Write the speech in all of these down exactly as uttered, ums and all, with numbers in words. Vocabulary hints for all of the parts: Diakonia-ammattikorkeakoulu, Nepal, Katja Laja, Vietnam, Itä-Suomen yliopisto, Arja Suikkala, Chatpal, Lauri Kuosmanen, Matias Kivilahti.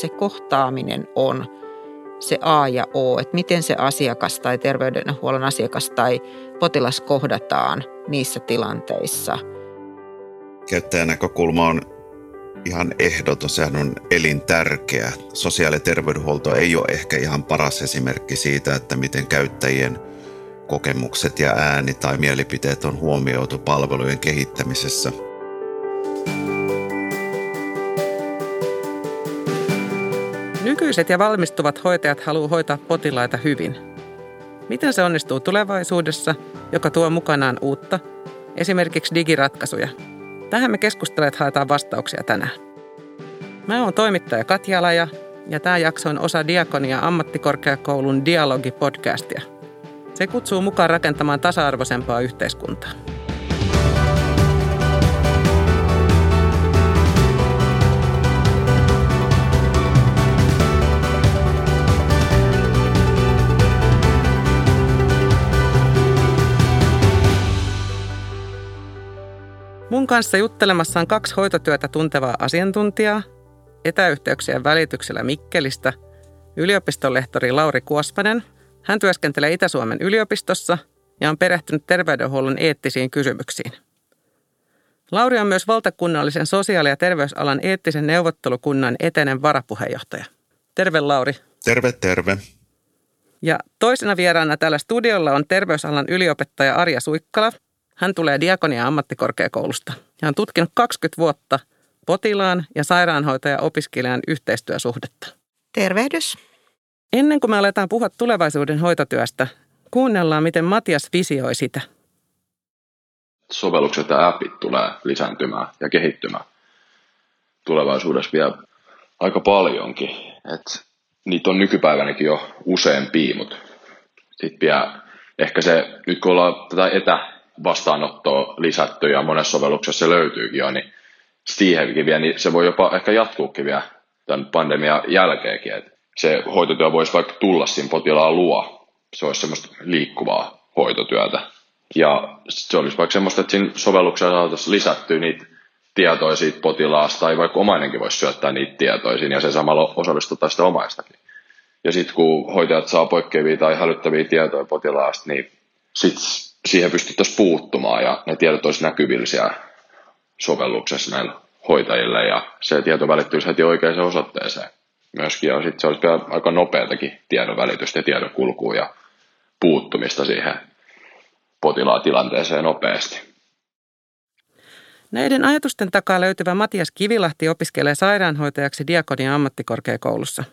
se kohtaaminen on se A ja O, että miten se asiakas tai terveydenhuollon asiakas tai potilas kohdataan niissä tilanteissa. Käyttäjän näkökulma on ihan ehdoton, sehän on elintärkeä. Sosiaali- ja terveydenhuolto ei ole ehkä ihan paras esimerkki siitä, että miten käyttäjien kokemukset ja ääni tai mielipiteet on huomioitu palvelujen kehittämisessä. Nykyiset ja valmistuvat hoitajat haluaa hoitaa potilaita hyvin. Miten se onnistuu tulevaisuudessa, joka tuo mukanaan uutta, esimerkiksi digiratkaisuja? Tähän me keskustelet haetaan vastauksia tänään. Mä oon toimittaja Katja Laja ja tämä jakso on osa Diakonia-ammattikorkeakoulun Dialogi-podcastia. Se kutsuu mukaan rakentamaan tasa-arvoisempaa yhteiskuntaa. Mun kanssa juttelemassa on kaksi hoitotyötä tuntevaa asiantuntijaa, etäyhteyksien välityksellä Mikkelistä, yliopistonlehtori Lauri Kuosmanen. Hän työskentelee Itä-Suomen yliopistossa ja on perehtynyt terveydenhuollon eettisiin kysymyksiin. Lauri on myös valtakunnallisen sosiaali- ja terveysalan eettisen neuvottelukunnan etenen varapuheenjohtaja. Terve Lauri. Terve, terve. Ja toisena vieraana täällä studiolla on terveysalan yliopettaja Arja Suikkala. Hän tulee Diakonia-ammattikorkeakoulusta ja on tutkinut kaksikymmentä vuotta potilaan ja sairaanhoitaja-opiskelijan yhteistyösuhdetta. Tervehdys. Ennen kuin me aletaan puhua tulevaisuuden hoitotyöstä, kuunnellaan, miten Matias visioi sitä. Sovellukset ja appit tulee lisääntymään ja kehittymään tulevaisuudessa vielä aika paljonkin. Et niitä on nykypäivänäkin jo useampia, mutta sitten vielä ehkä se, nyt kun ollaan tätä etä, vastaanottoa lisätty ja monessa sovelluksessa se löytyykin jo, niin siihenkin vielä, niin se voi jopa ehkä jatkuukin vielä tämän pandemian jälkeenkin, että se hoitotyö voisi vaikka tulla siinä potilaan luo, se olisi semmoista liikkuvaa hoitotyötä ja se olisi vaikka semmoista, että siinä sovelluksessa saataisiin lisättyä niitä tietoja siitä potilaasta tai vaikka omainenkin voisi syöttää niitä tietoja siinä ja se samalla osallistutaan sitä omaistakin. Ja sitten kun hoitajat saa poikkeavia tai hälyttäviä tietoja potilaasta, niin sitten siihen pystyttäisiin puuttumaan ja ne tiedot olisi näkyvillisiä sovelluksessa näille hoitajille ja se tieto välittyisi heti oikeaan osoitteeseen myöskin ja sitten se olisi vielä aika nopeatakin tiedon välitystä ja tiedon kulkua ja puuttumista siihen potilaan tilanteeseen nopeasti. Näiden ajatusten takaa löytyvä Matias Kivilahti opiskelee sairaanhoitajaksi Diakonia-ammattikorkeakoulussa.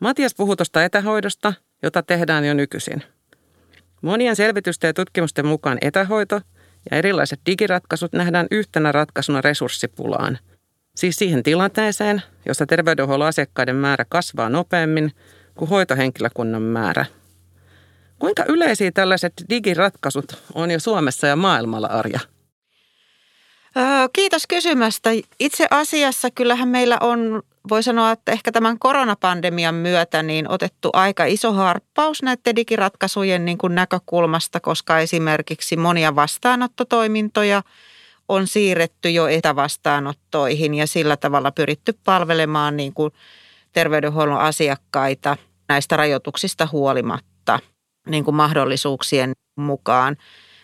Matias puhuu tuosta etähoidosta, jota tehdään jo nykyisin. Monien selvitysten ja tutkimusten mukaan etähoito ja erilaiset digiratkaisut nähdään yhtenä ratkaisuna resurssipulaan. Siis siihen tilanteeseen, jossa terveydenhuollon asiakkaiden määrä kasvaa nopeammin kuin hoitohenkilökunnan määrä. Kuinka yleisiä tällaiset digiratkaisut on jo Suomessa ja maailmalla, Arja? Kiitos kysymästä. Itse asiassa kyllähän meillä on, voi sanoa, että ehkä tämän koronapandemian myötä niin otettu aika iso harppaus näiden digiratkaisujen niin kuin näkökulmasta, koska esimerkiksi monia vastaanottotoimintoja on siirretty jo etävastaanottoihin ja sillä tavalla pyritty palvelemaan niin kuin terveydenhuollon asiakkaita näistä rajoituksista huolimatta niin kuin mahdollisuuksien mukaan.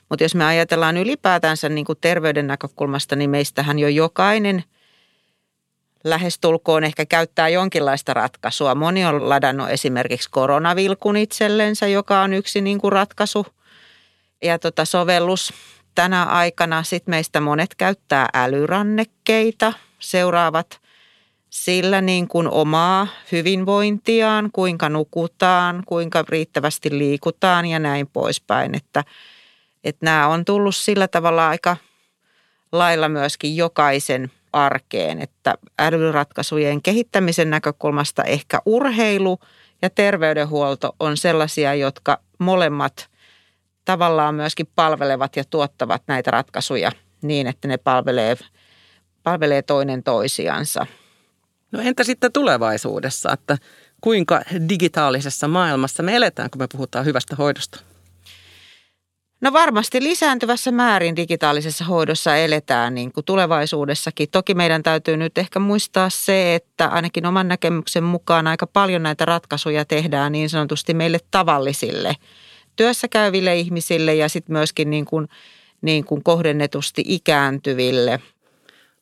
Mutta jos me ajatellaan ylipäätänsä niin kuin terveyden näkökulmasta, niin meistähän jo jokainen lähestulkoon ehkä käyttää jonkinlaista ratkaisua. Moni on ladannut esimerkiksi koronavilkun itsellensä, joka on yksi niin kuin ratkaisu ja tota sovellus. Tänä aikana sitten meistä monet käyttää älyrannekkeita, seuraavat sillä niin kuin omaa hyvinvointiaan, kuinka nukutaan, kuinka riittävästi liikutaan ja näin poispäin, että Että nämä on tullut sillä tavalla aika lailla myöskin jokaisen arkeen, että älyratkaisujen kehittämisen näkökulmasta ehkä urheilu ja terveydenhuolto on sellaisia, jotka molemmat tavallaan myöskin palvelevat ja tuottavat näitä ratkaisuja niin, että ne palvelee, palvelee toinen toisiansa. No entä sitten tulevaisuudessa, että kuinka digitaalisessa maailmassa me eletään, kun me puhutaan hyvästä hoidosta? No varmasti lisääntyvässä määrin digitaalisessa hoidossa eletään niin kuin tulevaisuudessakin. Toki meidän täytyy nyt ehkä muistaa se, että ainakin oman näkemyksen mukaan aika paljon näitä ratkaisuja tehdään niin sanotusti meille tavallisille työssä käyville ihmisille ja sitten myöskin niin kuin, niin kuin kohdennetusti ikääntyville.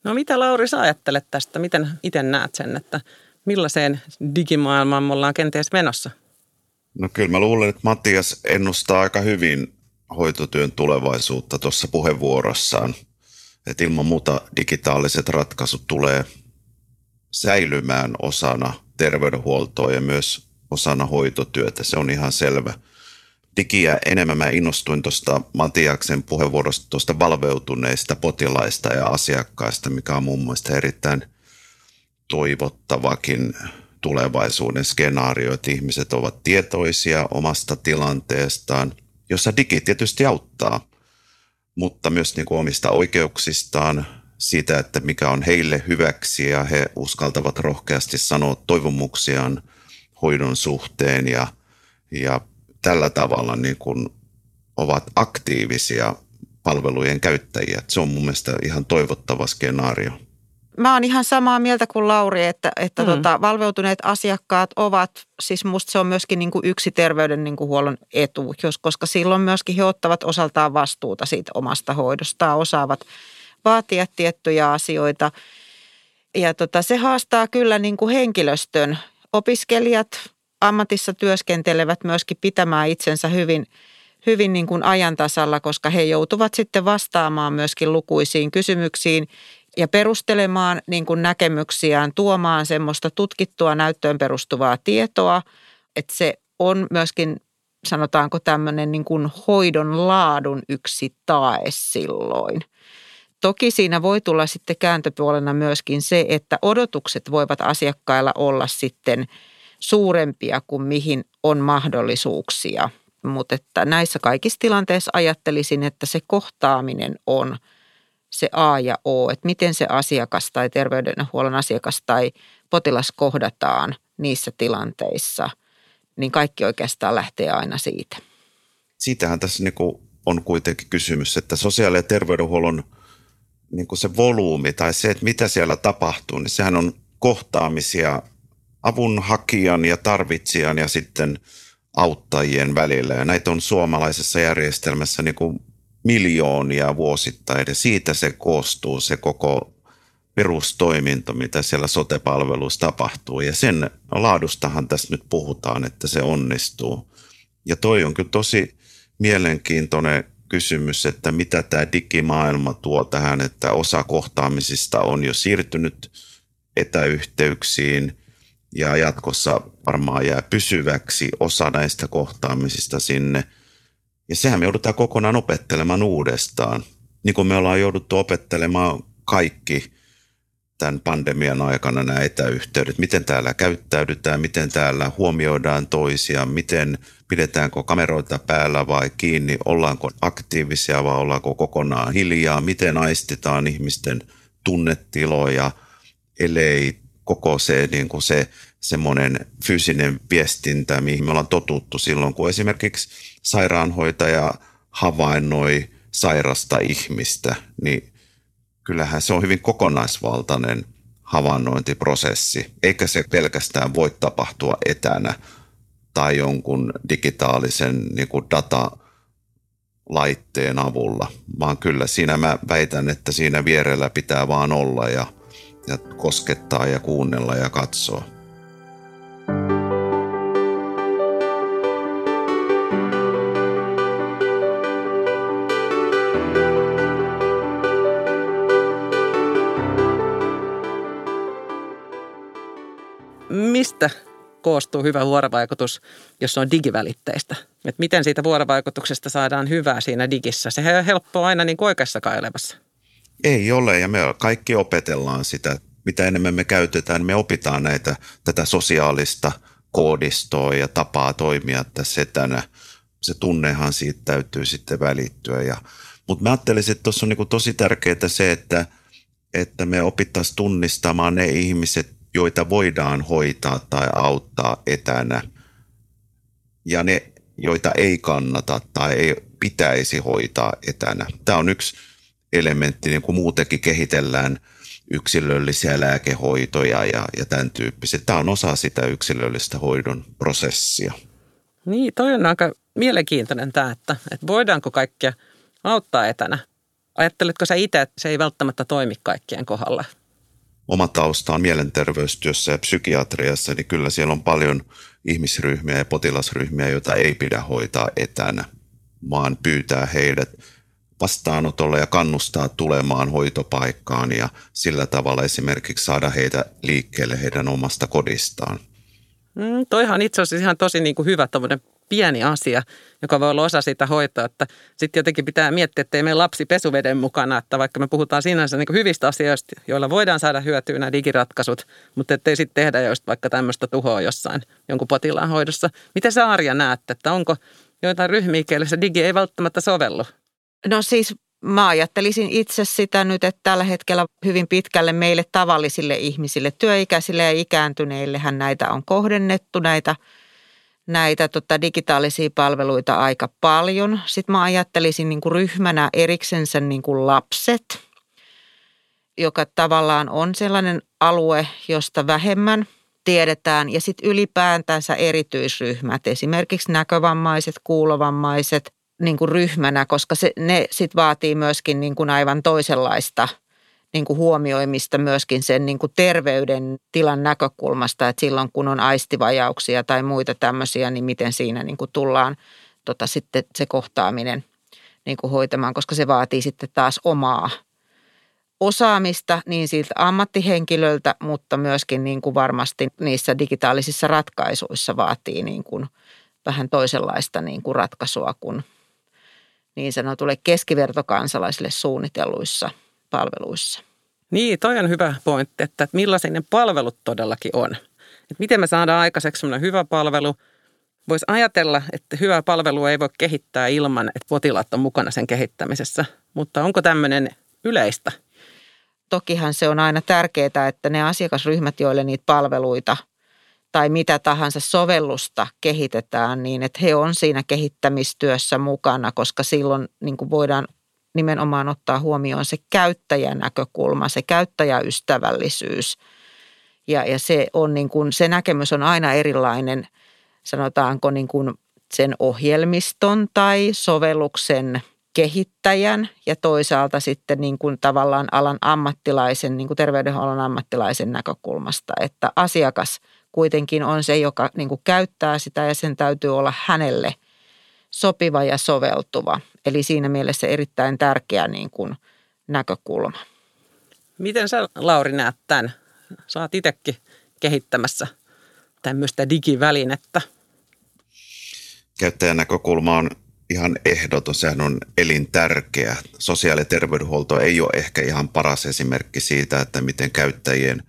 No mitä Lauri sä ajattelet tästä? Miten itse näet sen, että millaiseen digimaailmaan me ollaan kenties menossa? No kyllä mä luulen, että Matias ennustaa aika hyvin hoitotyön tulevaisuutta tuossa puheenvuorossaan. Että ilman muuta digitaaliset ratkaisut tulee säilymään osana terveydenhuoltoa ja myös osana hoitotyötä. Se on ihan selvä. Digiä enemmän mä innostuin tuosta Matiaksen puheenvuorosta tuosta valveutuneista potilaista ja asiakkaista, mikä on mun mielestä erittäin toivottavakin tulevaisuuden skenaario, että ihmiset ovat tietoisia omasta tilanteestaan, jossa digi tietysti auttaa, mutta myös niin kuin omista oikeuksistaan, siitä, että mikä on heille hyväksi ja he uskaltavat rohkeasti sanoa toivomuksiaan hoidon suhteen ja, ja tällä tavalla niin kuin ovat aktiivisia palvelujen käyttäjiä. Se on mun mielestä ihan toivottava skenaario. Mä oon ihan samaa mieltä kuin Lauri, että, että mm. tota, valveutuneet asiakkaat ovat, siis musta se on myöskin niin kuin yksi terveyden niin kuin huollon etu, koska silloin myöskin he ottavat osaltaan vastuuta siitä omasta hoidostaan, osaavat vaatia tiettyjä asioita. Ja tota, se haastaa kyllä niin kuin henkilöstön, opiskelijat, ammatissa työskentelevät myöskin pitämään itsensä hyvin, hyvin niin kuin ajan tasalla, koska he joutuvat sitten vastaamaan myöskin lukuisiin kysymyksiin ja perustelemaan niin kuin näkemyksiään, tuomaan semmoista tutkittua näyttöön perustuvaa tietoa, että se on myöskin, sanotaanko tämmöinen niin kuin hoidon laadun yksi tae silloin. Toki siinä voi tulla sitten kääntöpuolena myöskin se, että odotukset voivat asiakkailla olla sitten suurempia kuin mihin on mahdollisuuksia, mutta että näissä kaikissa tilanteissa ajattelisin, että se kohtaaminen on se A ja O, että miten se asiakas tai terveydenhuollon asiakas tai potilas kohdataan niissä tilanteissa, niin kaikki oikeastaan lähtee aina siitä. Siitähän tässä on kuitenkin kysymys, että sosiaali- ja terveydenhuollon se volyymi tai se, että mitä siellä tapahtuu, niin sehän on kohtaamisia avunhakijan ja tarvitsijan ja sitten auttajien välillä. Ja näitä on suomalaisessa järjestelmässä niin kuin miljoonia vuosittain. Ja siitä se koostuu se koko perustoiminto, mitä siellä sote-palveluissa tapahtuu. Ja sen laadustahan tässä nyt puhutaan, että se onnistuu. Ja toi on kyllä tosi mielenkiintoinen kysymys, että mitä tämä digimaailma tuo tähän, että osa kohtaamisista on jo siirtynyt etäyhteyksiin. Ja jatkossa varmaan jää pysyväksi osa näistä kohtaamisista sinne. Ja sehän me joudutaan kokonaan opettelemaan uudestaan. Niin kuin me ollaan jouduttu opettelemaan kaikki tämän pandemian aikana nämä etäyhteydet. Miten täällä käyttäydytään, miten täällä huomioidaan toisiaan, miten pidetäänkö kameroita päällä vai kiinni, ollaanko aktiivisia vai ollaanko kokonaan hiljaa, miten aistitaan ihmisten tunnetiloja, eleitä. Koko se, niin kuin se semmoinen fyysinen viestintä, mihin me ollaan totuttu silloin, kun esimerkiksi sairaanhoitaja havainnoi sairasta ihmistä, niin kyllähän se on hyvin kokonaisvaltainen havainnointiprosessi, eikä se pelkästään voi tapahtua etänä tai jonkun digitaalisen niin kuin datalaitteen avulla, vaan kyllä siinä mä väitän, että siinä vierellä pitää vaan olla ja ja koskettaa ja kuunnella ja katsoa. Mistä koostuu hyvä vuorovaikutus, jos se on digivälitteistä? Et miten siitä vuorovaikutuksesta saadaan hyvää siinä digissä? Sehän on helppoa aina niin kuin oikeassa kailevassa. Ei ole, ja me kaikki opetellaan sitä. Mitä enemmän me käytetään, me opitaan näitä, tätä sosiaalista koodistoa ja tapaa toimia tässä etänä. Se tunnehan siitä täytyy sitten välittyä. Ja, mutta mä ajattelisin, että tuossa on niin tosi tärkeää se, että, että me opittaisiin tunnistamaan ne ihmiset, joita voidaan hoitaa tai auttaa etänä. Ja ne, joita ei kannata tai ei pitäisi hoitaa etänä. Tämä on yksi elementti, niin kuin muutenkin kehitellään yksilöllisiä lääkehoitoja ja, ja tämän tyyppisiä. Tämä on osa sitä yksilöllistä hoidon prosessia. Niin, toi on aika mielenkiintoinen tämä, että, että voidaanko kaikkia auttaa etänä. Ajatteletko sä itse, että se ei välttämättä toimi kaikkien kohdalla? Oma tausta on mielenterveystyössä ja psykiatriassa, niin kyllä siellä on paljon ihmisryhmiä ja potilasryhmiä, joita ei pidä hoitaa etänä, vaan pyytää heidät vastaanotolle ja kannustaa tulemaan hoitopaikkaan ja sillä tavalla esimerkiksi saada heitä liikkeelle heidän omasta kodistaan. Mm, toihan itse asiassa ihan tosi niin kuin hyvä tommoinen pieni asia, joka voi olla osa sitä hoitoa, että sitten jotenkin pitää miettiä, että ei meidän lapsi pesuveden mukana, että vaikka me puhutaan sinänsä niin kuin hyvistä asioista, joilla voidaan saada hyötyä nämä digiratkaisut, mutta ettei sitten tehdä joista vaikka tämmöistä tuhoa jossain jonkun potilaan hoidossa. Miten sä, Arja, näet, että onko joitain ryhmiä, keillä se digi ei välttämättä sovellu? No siis mä ajattelisin itse sitä nyt, että tällä hetkellä hyvin pitkälle meille tavallisille ihmisille, työikäisille ja ikääntyneillehän näitä on kohdennettu, näitä Näitä tota, digitaalisia palveluita aika paljon. Sitten mä ajattelisin niin kuin ryhmänä eriksensä niin kuin lapset, joka tavallaan on sellainen alue, josta vähemmän tiedetään. Ja sitten ylipäätänsä erityisryhmät, esimerkiksi näkövammaiset, kuulovammaiset niin kuin ryhmänä, koska se, ne sit vaatii myöskin niin kuin aivan toisenlaista niin kuin huomioimista myöskin sen niin kuin terveydentilan näkökulmasta, että silloin kun on aistivajauksia tai muita tämmöisiä, niin miten siinä niin kuin tullaan tota, sitten se kohtaaminen niin kuin hoitamaan, koska se vaatii sitten taas omaa osaamista niin siltä ammattihenkilöltä, mutta myöskin niin kuin varmasti niissä digitaalisissa ratkaisuissa vaatii niin kuin vähän toisenlaista niin kuin ratkaisua kuin niin sanotulle keskivertokansalaisille suunnitelluissa palveluissa. Niin, toi on hyvä pointti, että millaisia ne palvelut todellakin on. Et miten me saadaan aikaiseksi sellainen hyvä palvelu. Voisi ajatella, että hyvää palvelua ei voi kehittää ilman, että potilaat on mukana sen kehittämisessä. Mutta onko tämmöinen yleistä? Tokihan se on aina tärkeää, että ne asiakasryhmät, joille niitä palveluita tai mitä tahansa sovellusta kehitetään, niin että he on siinä kehittämistyössä mukana, koska silloin niin kuin voidaan nimenomaan ottaa huomioon se käyttäjän näkökulma, se käyttäjäystävällisyys. Ja, ja se, on niin kuin, se näkemys on aina erilainen, sanotaanko niin kuin sen ohjelmiston tai sovelluksen kehittäjän ja toisaalta sitten niin kuin tavallaan alan ammattilaisen, niin kuin terveydenhuollon ammattilaisen näkökulmasta, että asiakas kuitenkin on se, joka niin kuin käyttää sitä ja sen täytyy olla hänelle sopiva ja soveltuva. Eli siinä mielessä erittäin tärkeä niin kuin näkökulma. Miten sä, Lauri, näet tämän? Sä oot itsekin kehittämässä tämmöistä digivälinettä. Käyttäjän näkökulma on ihan ehdoton. Sehän on elintärkeä. Sosiaali- ja terveydenhuolto ei ole ehkä ihan paras esimerkki siitä, että miten käyttäjien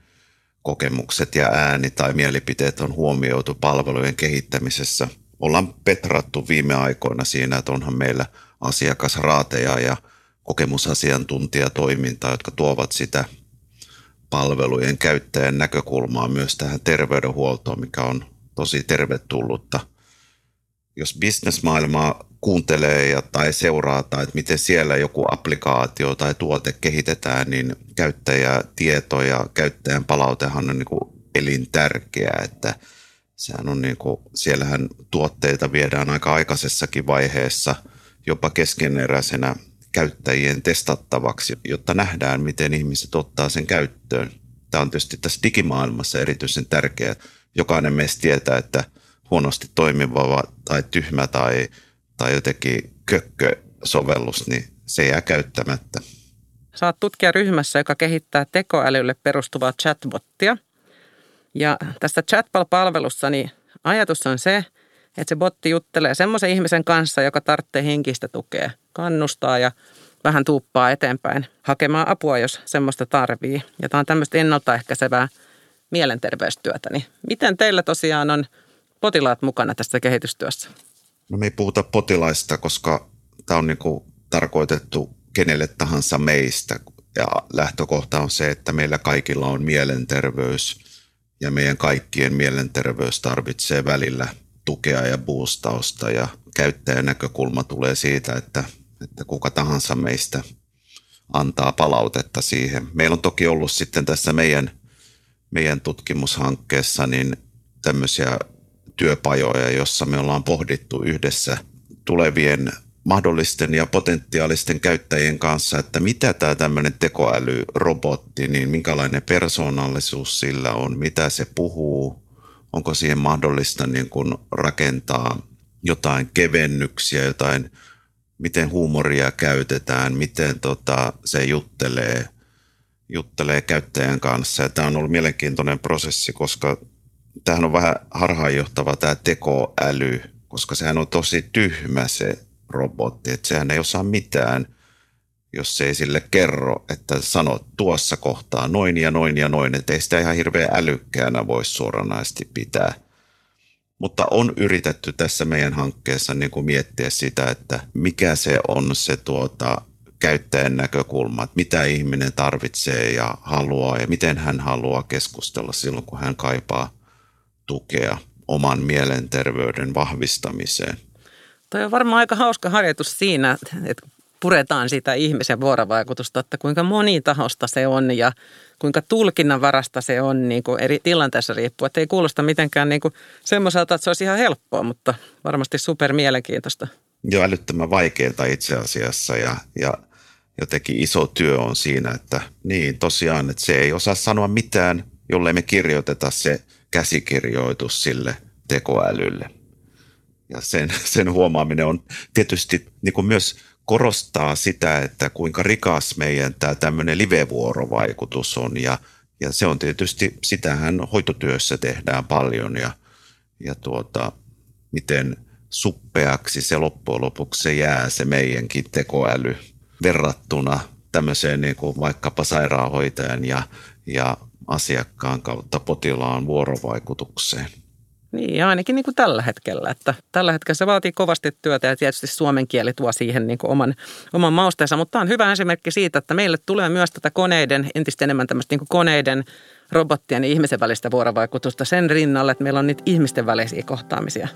kokemukset ja ääni tai mielipiteet on huomioitu palvelujen kehittämisessä. Ollaan petrattu viime aikoina siinä, että onhan meillä asiakasraateja ja kokemusasiantuntijatoimintaa, jotka tuovat sitä palvelujen käyttäjän näkökulmaa myös tähän terveydenhuoltoon, mikä on tosi tervetullutta. Jos bisnesmaailmaa kuuntelee ja, tai seuraa, tai että miten siellä joku applikaatio tai tuote kehitetään, niin käyttäjätieto ja käyttäjän palautehan on niin kuin elintärkeää, että sehän on niin kuin, siellähän tuotteita viedään aika aikaisessakin vaiheessa jopa keskeneräisenä käyttäjien testattavaksi, jotta nähdään, miten ihmiset ottaa sen käyttöön. Tämä on tietysti tässä digimaailmassa erityisen tärkeää. Jokainen meistä tietää, että huonosti toimiva tai tyhmä tai, tai jotenkin kökkö-sovellus, niin se jää käyttämättä. Sä oot tutkijaryhmässä, joka kehittää tekoälylle perustuvaa chatbottia. Ja tässä Chatpal-palvelussa niin ajatus on se, että se botti juttelee semmoisen ihmisen kanssa, joka tarvitsee henkistä tukea, kannustaa ja vähän tuuppaa eteenpäin hakemaan apua, jos semmoista tarvii. Ja tämä on tämmöistä ennaltaehkäisevää mielenterveystyötä. Niin miten teillä tosiaan on potilaat mukana tässä kehitystyössä? No me ei puhuta potilaista, koska tämä on niin kuin tarkoitettu kenelle tahansa meistä. Ja lähtökohta on se, että meillä kaikilla on mielenterveys. Ja meidän kaikkien mielenterveys tarvitsee välillä tukea ja boostausta ja käyttäjänäkökulma tulee siitä, että, että kuka tahansa meistä antaa palautetta siihen. Meillä on toki ollut sitten tässä meidän, meidän tutkimushankkeessa niin tämmöisiä työpajoja, jossa me ollaan pohdittu yhdessä tulevien mahdollisten ja potentiaalisten käyttäjien kanssa, että mitä tämä tämmöinen tekoälyrobotti, niin minkälainen persoonallisuus sillä on, mitä se puhuu, onko siihen mahdollista niin kuin rakentaa jotain kevennyksiä, jotain, miten huumoria käytetään, miten tota, se juttelee, juttelee käyttäjän kanssa. Ja tämä on ollut mielenkiintoinen prosessi, koska tämähän on vähän harhaanjohtava tämä tekoäly, koska sehän on tosi tyhmä se robotti, että sehän ei osaa mitään, jos se ei sille kerro, että sano tuossa kohtaa noin ja noin ja noin, että ei sitä ihan hirveän älykkäänä voi suoranaisesti pitää. Mutta on yritetty tässä meidän hankkeessa niin kuin miettiä sitä, että mikä se on se tuota, käyttäjän näkökulma, että mitä ihminen tarvitsee ja haluaa ja miten hän haluaa keskustella silloin, kun hän kaipaa tukea oman mielenterveyden vahvistamiseen. Toi on varmaan aika hauska harjoitus siinä, että puretaan sitä ihmisen vuorovaikutusta, että kuinka monitahosta se on ja kuinka tulkinnanvarasta se on niin kuin eri tilanteessa riippuu. Että ei kuulosta mitenkään niin kuin semmoiselta, että se olisi ihan helppoa, mutta varmasti super mielenkiintoista. Joo, älyttömän vaikeaa itse asiassa ja, ja jotenkin iso työ on siinä, että niin tosiaan, että se ei osaa sanoa mitään, jollei me kirjoiteta se käsikirjoitus sille tekoälylle. Ja sen, sen huomaaminen on tietysti niin kuin myös korostaa sitä, että kuinka rikas meidän tämä tämmöinen live-vuorovaikutus on. Ja, ja se on tietysti, sitähän hoitotyössä tehdään paljon ja, ja tuota, miten suppeaksi se loppujen lopuksi se jää se meidänkin tekoäly verrattuna tämmöiseen niin kuin vaikkapa sairaanhoitajan ja, ja asiakkaan kautta potilaan vuorovaikutukseen. Niin, ainakin niin kuin tällä hetkellä. Että tällä hetkellä se vaatii kovasti työtä ja tietysti suomen kieli tuo siihen niin kuin oman, oman mausteensa, mutta tämä on hyvä esimerkki siitä, että meille tulee myös tätä koneiden, entistä enemmän tämmöistä niin kuin koneiden, robottien ja ihmisen välistä vuorovaikutusta sen rinnalle, että meillä on niitä ihmisten välisiä kohtaamisia.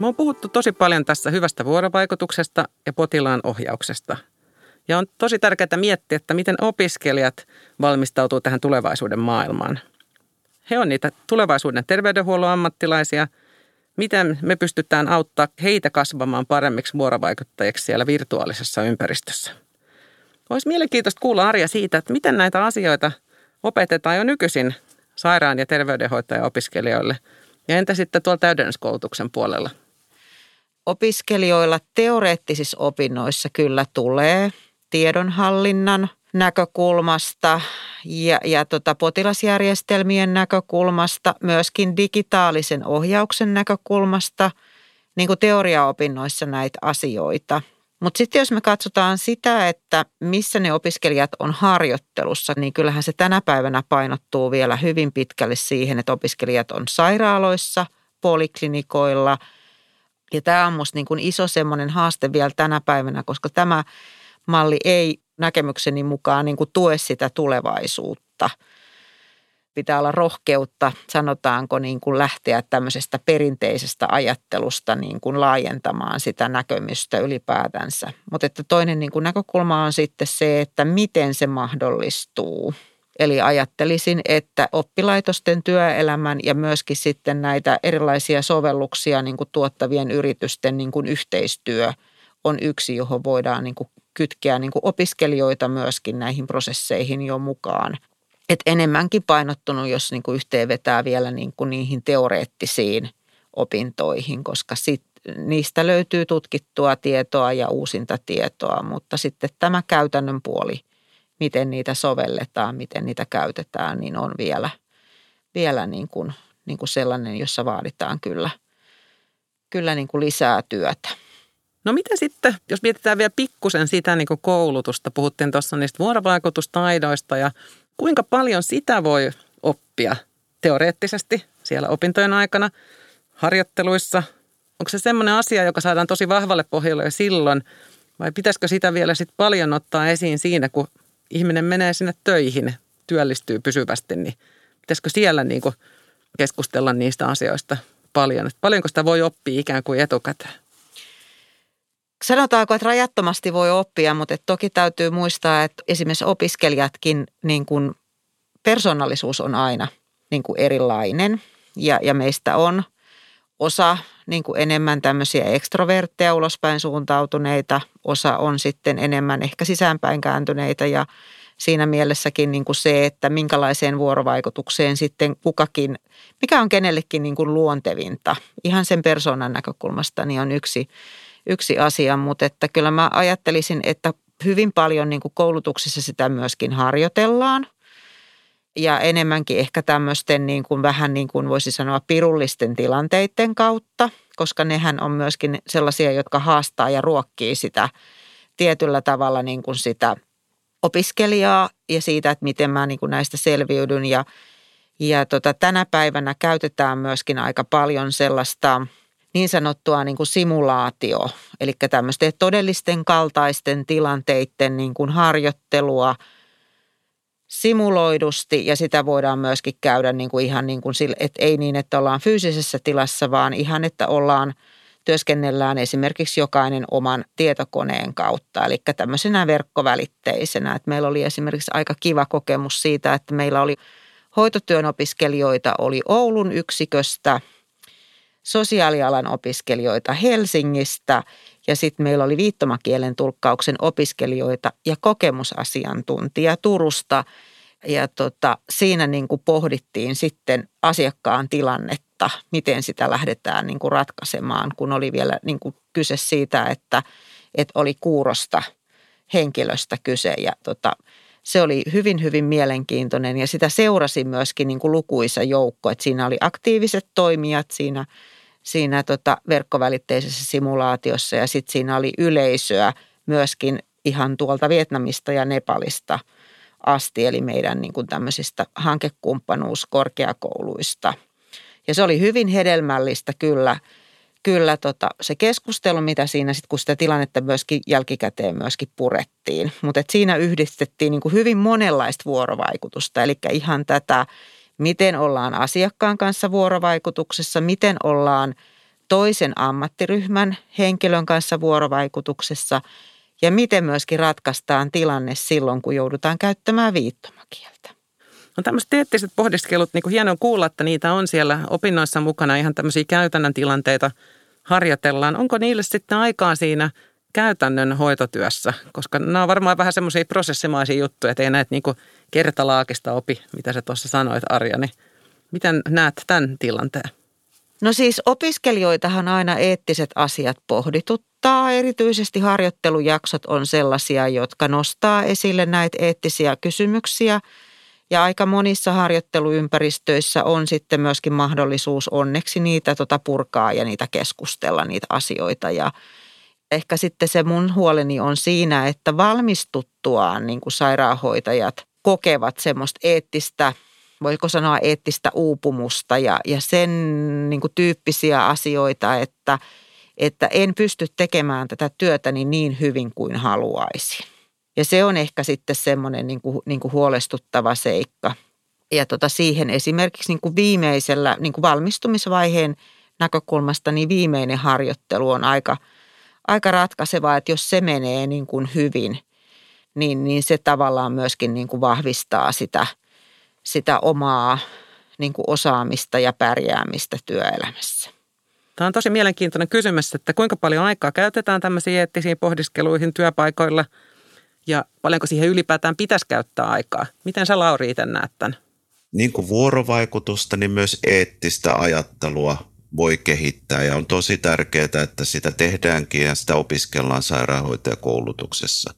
Me on puhuttu tosi paljon tässä hyvästä vuorovaikutuksesta ja potilaan ohjauksesta. Ja on tosi tärkeää miettiä, että miten opiskelijat valmistautuu tähän tulevaisuuden maailmaan. He on niitä tulevaisuuden terveydenhuollon ammattilaisia. Miten me pystytään auttaa heitä kasvamaan paremmiksi vuorovaikuttajiksi siellä virtuaalisessa ympäristössä? Olisi mielenkiintoista kuulla Arja siitä, että miten näitä asioita opetetaan jo nykyisin sairaan- ja terveydenhoitajaopiskelijoille. Ja entä sitten tuolla täydennyskoulutuksen puolella? Opiskelijoilla teoreettisissa opinnoissa kyllä tulee tiedonhallinnan näkökulmasta ja, ja tota potilasjärjestelmien näkökulmasta, myöskin digitaalisen ohjauksen näkökulmasta, niin kuin teoriaopinnoissa näitä asioita. Mutta sitten jos me katsotaan sitä, että missä ne opiskelijat on harjoittelussa, niin kyllähän se tänä päivänä painottuu vielä hyvin pitkälle siihen, että opiskelijat on sairaaloissa, poliklinikoilla. Ja tämä on musta niin kuin iso semmoinen haaste vielä tänä päivänä, koska tämä malli ei näkemykseni mukaan niin kuin tue sitä tulevaisuutta. Pitää olla rohkeutta, sanotaanko, niin kuin lähteä tämmöisestä perinteisestä ajattelusta niin kuin laajentamaan sitä näkemystä ylipäätänsä. Mutta että toinen niin kuin näkökulma on sitten se, että miten se mahdollistuu. Eli ajattelisin, että oppilaitosten työelämän ja myöskin sitten näitä erilaisia sovelluksia niin kuin tuottavien yritysten niin kuin yhteistyö on yksi, johon voidaan niin kuin kytkeä niin kuin opiskelijoita myöskin näihin prosesseihin jo mukaan. Et enemmänkin painottunut, jos niinku yhteen vetää vielä niinku niihin teoreettisiin opintoihin, koska sit niistä löytyy tutkittua tietoa ja uusinta tietoa, mutta sitten tämä käytännön puoli, miten niitä sovelletaan, miten niitä käytetään, niin on vielä, vielä niinku, niinku sellainen, jossa vaaditaan kyllä, kyllä niinku lisää työtä. No mitä sitten, jos mietitään vielä pikkusen sitä niinku koulutusta, puhuttiin tuossa niistä vuorovaikutustaidoista ja kuinka paljon sitä voi oppia teoreettisesti siellä opintojen aikana, harjoitteluissa? Onko se semmoinen asia, joka saadaan tosi vahvalle pohjalle jo silloin, vai pitäisikö sitä vielä sit paljon ottaa esiin siinä, kun ihminen menee sinne töihin, työllistyy pysyvästi, niin pitäisikö siellä niin kuin keskustella niistä asioista paljon? Et paljonko sitä voi oppia ikään kuin etukäteen? Sanotaanko, että rajattomasti voi oppia, mutta toki täytyy muistaa, että esimerkiksi opiskelijatkin, niin kuin persoonallisuus on aina niin kuin erilainen ja, ja meistä on osa niin kuin enemmän tämmöisiä ekstrovertteja, ulospäin suuntautuneita, osa on sitten enemmän ehkä sisäänpäin kääntyneitä ja siinä mielessäkin niin kuin se, että minkälaiseen vuorovaikutukseen sitten kukakin, mikä on kenellekin niin kuin luontevinta, ihan sen persoonan näkökulmasta, niin on yksi Yksi asia, mutta että kyllä mä ajattelisin, että hyvin paljon niin kuin koulutuksessa sitä myöskin harjoitellaan ja enemmänkin ehkä tämmöisten niin kuin vähän niin kuin voisi sanoa pirullisten tilanteiden kautta, koska nehän on myöskin sellaisia, jotka haastaa ja ruokkii sitä tietyllä tavalla niin kuin sitä opiskelijaa ja siitä, että miten mä niin kuin näistä selviydyn ja, ja tota, tänä päivänä käytetään myöskin aika paljon sellaista niin sanottua niin kuin simulaatio, eli tämmöisten todellisten kaltaisten tilanteiden niin kuin harjoittelua simuloidusti ja sitä voidaan myöskin käydä niin kuin ihan niin kuin, että ei niin, että ollaan fyysisessä tilassa, vaan ihan, että ollaan, työskennellään esimerkiksi jokainen oman tietokoneen kautta, eli tämmöisenä verkkovälitteisenä. Että meillä oli esimerkiksi aika kiva kokemus siitä, että meillä oli hoitotyön opiskelijoita, oli Oulun yksiköstä, sosiaalialan opiskelijoita Helsingistä ja sitten meillä oli viittomakielen tulkkauksen opiskelijoita ja kokemusasiantuntija Turusta. Ja tota, siinä niin kuin pohdittiin sitten asiakkaan tilannetta, miten sitä lähdetään niin kuin ratkaisemaan, kun oli vielä niin kuin kyse siitä, että, että oli kuurosta henkilöstä kyse ja tota, se oli hyvin, hyvin mielenkiintoinen ja sitä seurasi myöskin niin kuin lukuisa joukko, että siinä oli aktiiviset toimijat siinä, siinä tota verkkovälitteisessä simulaatiossa ja sitten siinä oli yleisöä myöskin ihan tuolta Vietnamista ja Nepalista asti, eli meidän niin kuin tämmöisistä hankekumppanuuskorkeakouluista. Ja se oli hyvin hedelmällistä kyllä, kyllä tota, se keskustelu, mitä siinä sitten, kun sitä tilannetta myöskin jälkikäteen myöskin purettiin, mutta siinä yhdistettiin niin kuin hyvin monenlaista vuorovaikutusta, eli ihan tätä, miten ollaan asiakkaan kanssa vuorovaikutuksessa, miten ollaan toisen ammattiryhmän henkilön kanssa vuorovaikutuksessa ja miten myöskin ratkaistaan tilanne silloin, kun joudutaan käyttämään viittomakieltä. No tämmöiset teettiset pohdiskelut, niin kuin hienoa kuulla, että niitä on siellä opinnoissa mukana, ihan tämmöisiä käytännön tilanteita harjoitellaan. Onko niille sitten aikaa siinä käytännön hoitotyössä? Koska nämä on varmaan vähän semmoisia prosessimaisia juttuja, että ei näet niin kuin kertalaakista opi, mitä sä tuossa sanoit, Arja. Niin miten näet tämän tilanteen? No siis opiskelijoitahan aina eettiset asiat pohdituttaa. Erityisesti harjoittelujaksot on sellaisia, jotka nostaa esille näitä eettisiä kysymyksiä. Ja aika monissa harjoitteluympäristöissä on sitten myöskin mahdollisuus onneksi niitä tota purkaa ja niitä keskustella, niitä asioita. Ja ehkä sitten se mun huoleni on siinä, että valmistuttuaan niin kuin sairaanhoitajat kokevat semmoista eettistä, voiko sanoa eettistä uupumusta ja, ja sen niin kuin tyyppisiä asioita, että, että en pysty tekemään tätä työtäni niin hyvin kuin haluaisin. Ja se on ehkä sitten semmoinen niin kuin, niin kuin huolestuttava seikka. Ja tota siihen esimerkiksi niin kuin viimeisellä niin kuin valmistumisvaiheen näkökulmasta, niin viimeinen harjoittelu on aika, aika ratkaiseva, että jos se menee niin kuin hyvin, niin, niin se tavallaan myöskin niin kuin vahvistaa sitä, sitä omaa niin kuin osaamista ja pärjäämistä työelämässä. Tämä on tosi mielenkiintoinen kysymys, että kuinka paljon aikaa käytetään tämmöisiin eettisiin pohdiskeluihin työpaikoilla – ja paljonko siihen ylipäätään pitäisi käyttää aikaa? Miten sä, Lauri, itse näet tämän? Niin kuin vuorovaikutusta, niin myös eettistä ajattelua voi kehittää. Ja on tosi tärkeää, että sitä tehdäänkin ja sitä opiskellaan sairaanhoitajakoulutuksessa.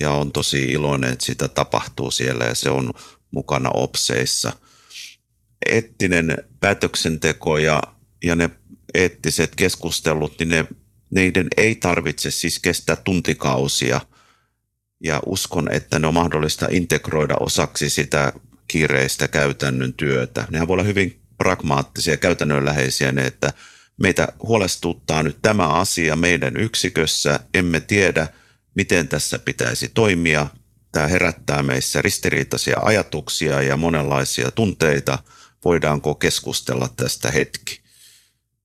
Ja on tosi iloinen, että sitä tapahtuu siellä ja se on mukana opseissa. Eettinen päätöksenteko ja, ja ne eettiset keskustelut, niin ne, niiden ei tarvitse siis kestää tuntikausia. Ja uskon, että ne on mahdollista integroida osaksi sitä kiireistä käytännön työtä. Nehän voi olla hyvin pragmaattisia ja käytännönläheisiä ne, että meitä huolestuttaa nyt tämä asia meidän yksikössä, emme tiedä, miten tässä pitäisi toimia. Tämä herättää meissä ristiriitaisia ajatuksia ja monenlaisia tunteita, voidaanko keskustella tästä hetki.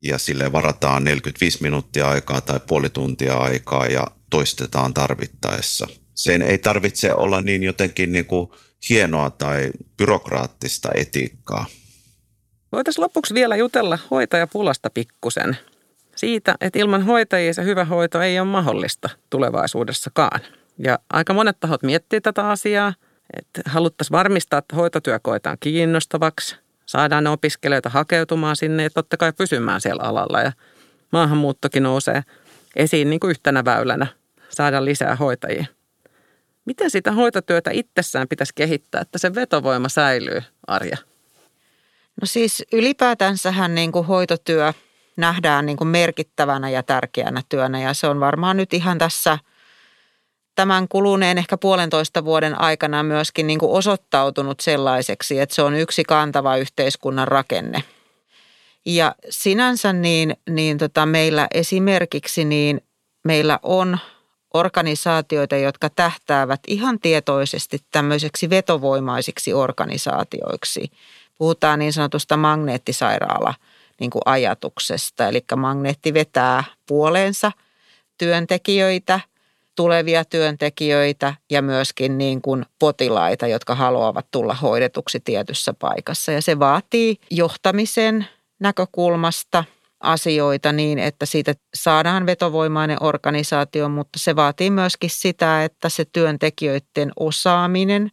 Ja sille varataan neljäkymmentäviisi minuuttia aikaa tai puoli tuntia aikaa ja toistetaan tarvittaessa. Sen ei tarvitse olla niin jotenkin niin kuin hienoa tai byrokraattista etiikkaa. Voitaisiin lopuksi vielä jutella hoitajapulasta pikkusen. Siitä, että ilman hoitajia se hyvä hoito ei ole mahdollista tulevaisuudessakaan. Ja aika monet tahot miettii tätä asiaa, että haluttaisiin varmistaa, että hoitotyö koetaan kiinnostavaksi. Saadaan ne opiskelijoita hakeutumaan sinne ja totta kai pysymään siellä alalla. Ja maahanmuuttokin nousee esiin niin kuin yhtenä väylänä saada lisää hoitajia. Miten sitä hoitotyötä itsessään pitäisi kehittää, että sen vetovoima säilyy, Arja? No siis ylipäätänsähän niin kuin hoitotyö nähdään niin kuin merkittävänä ja tärkeänä työnä ja se on varmaan nyt ihan tässä tämän kuluneen ehkä puolentoista vuoden aikana myöskin niin kuin osoittautunut sellaiseksi, että se on yksi kantava yhteiskunnan rakenne. Ja sinänsä niin, niin tota meillä esimerkiksi niin meillä on organisaatioita, jotka tähtäävät ihan tietoisesti tämmöiseksi vetovoimaisiksi organisaatioiksi. Puhutaan niin sanotusta magneettisairaala-ajatuksesta, eli magneetti vetää puoleensa työntekijöitä, tulevia työntekijöitä ja myöskin niin kuin potilaita, jotka haluavat tulla hoidetuksi tietyssä paikassa. Ja se vaatii johtamisen näkökulmasta asioita niin, että siitä saadaan vetovoimainen organisaatio, mutta se vaatii myöskin sitä, että se työntekijöiden osaaminen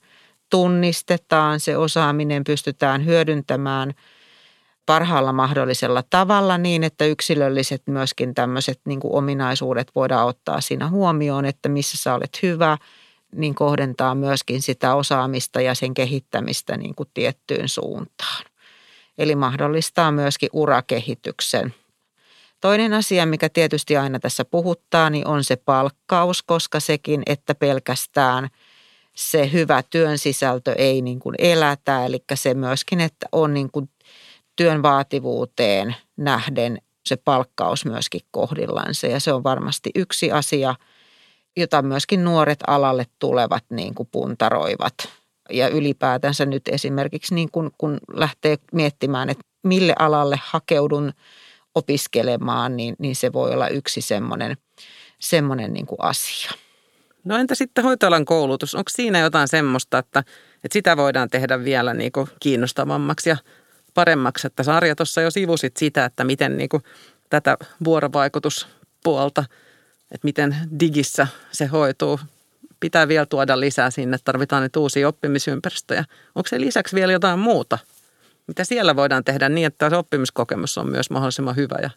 tunnistetaan, se osaaminen pystytään hyödyntämään parhaalla mahdollisella tavalla niin, että yksilölliset myöskin tämmöiset niin kuin ominaisuudet voidaan ottaa siinä huomioon, että missä sä olet hyvä, niin kohdentaa myöskin sitä osaamista ja sen kehittämistä niin kuin tiettyyn suuntaan. Eli mahdollistaa myöskin urakehityksen. Toinen asia, mikä tietysti aina tässä puhuttaa, niin on se palkkaus, koska sekin, että pelkästään se hyvä työn sisältö ei niin kuin elätä, eli se myöskin, että on niin kuin työn vaativuuteen nähden se palkkaus myöskin kohdillansa ja se on varmasti yksi asia, jota myöskin nuoret alalle tulevat niin kuin puntaroivat. Ja ylipäätänsä nyt esimerkiksi niin kun, kun lähtee miettimään, että mille alalle hakeudun opiskelemaan, niin, niin se voi olla yksi semmoinen, semmoinen niin kuin asia. No entä sitten hoitoalan koulutus? Onko siinä jotain semmoista, että, että sitä voidaan tehdä vielä niin kuin kiinnostavammaksi ja paremmaksi? Että Arja tuossa jo sivusit sitä, että miten niin kuin tätä vuorovaikutuspuolta, että miten digissä se hoituu. Pitää vielä tuoda lisää sinne, tarvitaan niitä uusia oppimisympäristöjä. Onko se lisäksi vielä jotain muuta? Mitä siellä voidaan tehdä niin, että se oppimiskokemus on myös mahdollisimman hyvä ja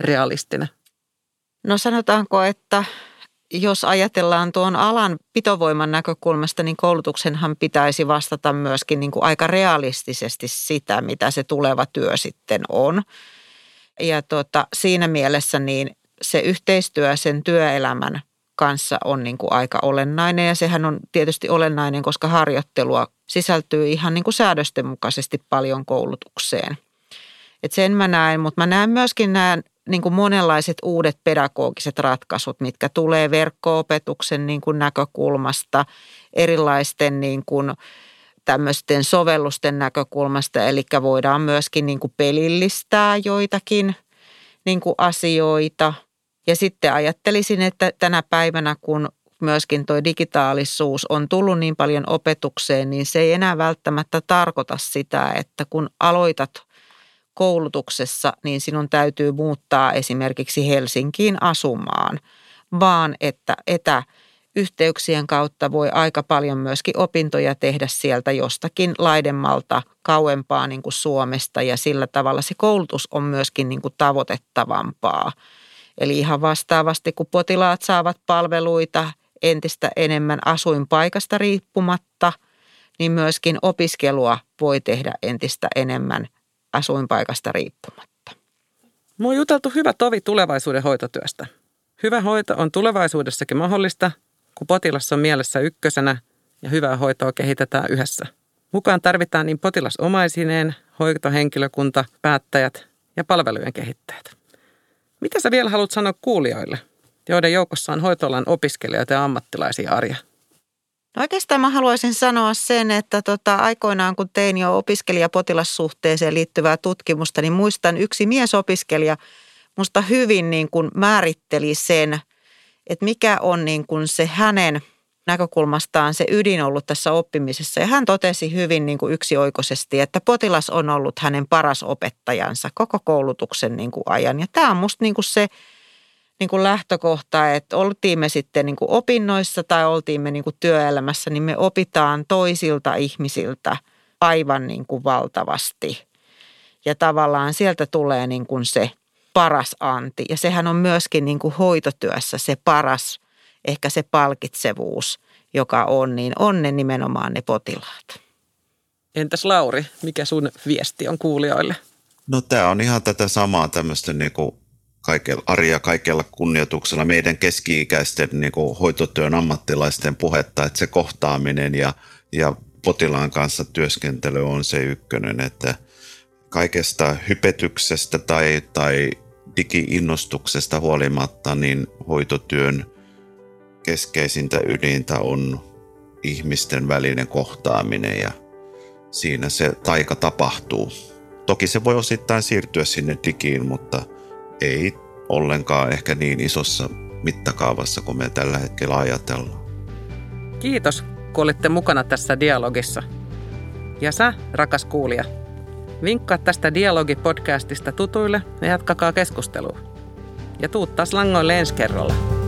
realistinen? No sanotaanko, että jos ajatellaan tuon alan pitovoiman näkökulmasta, niin koulutuksenhan pitäisi vastata myöskin niin kuin aika realistisesti sitä, mitä se tuleva työ sitten on. Ja tuota, siinä mielessä niin se yhteistyö sen työelämän kanssa on niin kuin aika olennainen ja sehän on tietysti olennainen, koska harjoittelua sisältyy ihan niin kuin säädösten mukaisesti paljon koulutukseen. Et sen mä näen, mutta mä näen myöskin nämä niin kuin monenlaiset uudet pedagogiset ratkaisut, mitkä tulee verkko-opetuksen niin kuin näkökulmasta, erilaisten niin kuin tämmöisten sovellusten näkökulmasta, eli voidaan myöskin niin kuin pelillistää joitakin niin kuin asioita. Ja sitten ajattelisin, että tänä päivänä, kun myöskin tuo digitaalisuus on tullut niin paljon opetukseen, niin se ei enää välttämättä tarkoita sitä, että kun aloitat koulutuksessa, niin sinun täytyy muuttaa esimerkiksi Helsinkiin asumaan, vaan että etäyhteyksien kautta voi aika paljon myöskin opintoja tehdä sieltä jostakin laidemmalta kauempaa niin kuin Suomesta ja sillä tavalla se koulutus on myöskin niin kuin tavoitettavampaa. Eli ihan vastaavasti, kun potilaat saavat palveluita entistä enemmän asuinpaikasta riippumatta, niin myöskin opiskelua voi tehdä entistä enemmän asuinpaikasta riippumatta. Me on juteltu hyvä tovi tulevaisuuden hoitotyöstä. Hyvä hoito on tulevaisuudessakin mahdollista, kun potilas on mielessä ykkösenä ja hyvää hoitoa kehitetään yhdessä. Mukaan tarvitaan niin potilasomaisineen, hoitohenkilökunta, päättäjät ja palvelujen kehittäjät. Mitä sä vielä haluat sanoa kuulijoille, joiden joukossa on hoitoalan opiskelijoita ja ammattilaisia, Arja? No oikeastaan mä haluaisin sanoa sen, että tota, aikoinaan kun tein jo opiskelija-potilassuhteeseen liittyvää tutkimusta, niin muistan yksi miesopiskelija musta hyvin niin kuin määritteli sen, että mikä on niin kuin se hänen näkökulmastaan se ydin ollut tässä oppimisessa. Ja hän totesi hyvin niin kuin yksioikoisesti, että potilas on ollut hänen paras opettajansa koko koulutuksen niin kuin ajan. Ja tämä on musta niin kuin se niin kuin lähtökohta, että oltiin me sitten niin kuin opinnoissa tai oltiin me niin kuin työelämässä, niin me opitaan toisilta ihmisiltä aivan niin kuin valtavasti. Ja tavallaan sieltä tulee niin kuin se paras anti. Ja sehän on myöskin niin kuin hoitotyössä se paras, ehkä se palkitsevuus, joka on, niin on ne nimenomaan ne potilaat. Entäs Lauri, mikä sun viesti on kuulijoille? No tämä on ihan tätä samaa tämmöistä niin kuin kaikella, Arja, kaikella kunnioituksella meidän keski-ikäisten niin kuin hoitotyön ammattilaisten puhetta, että se kohtaaminen ja, ja potilaan kanssa työskentely on se ykkönen, että kaikesta hypetyksestä tai, tai digi-innostuksesta huolimatta, niin hoitotyön keskeisintä ydintä on ihmisten välinen kohtaaminen ja siinä se taika tapahtuu. Toki se voi osittain siirtyä sinne digiin, mutta ei ollenkaan ehkä niin isossa mittakaavassa kuin me tällä hetkellä ajatellaan. Kiitos, kun olitte mukana tässä dialogissa. Ja sä, rakas kuulija, vinkkaa tästä Dialogi-podcastista tutuille ja jatkakaa keskustelua. Ja tuu taas langoille ensi kerralla.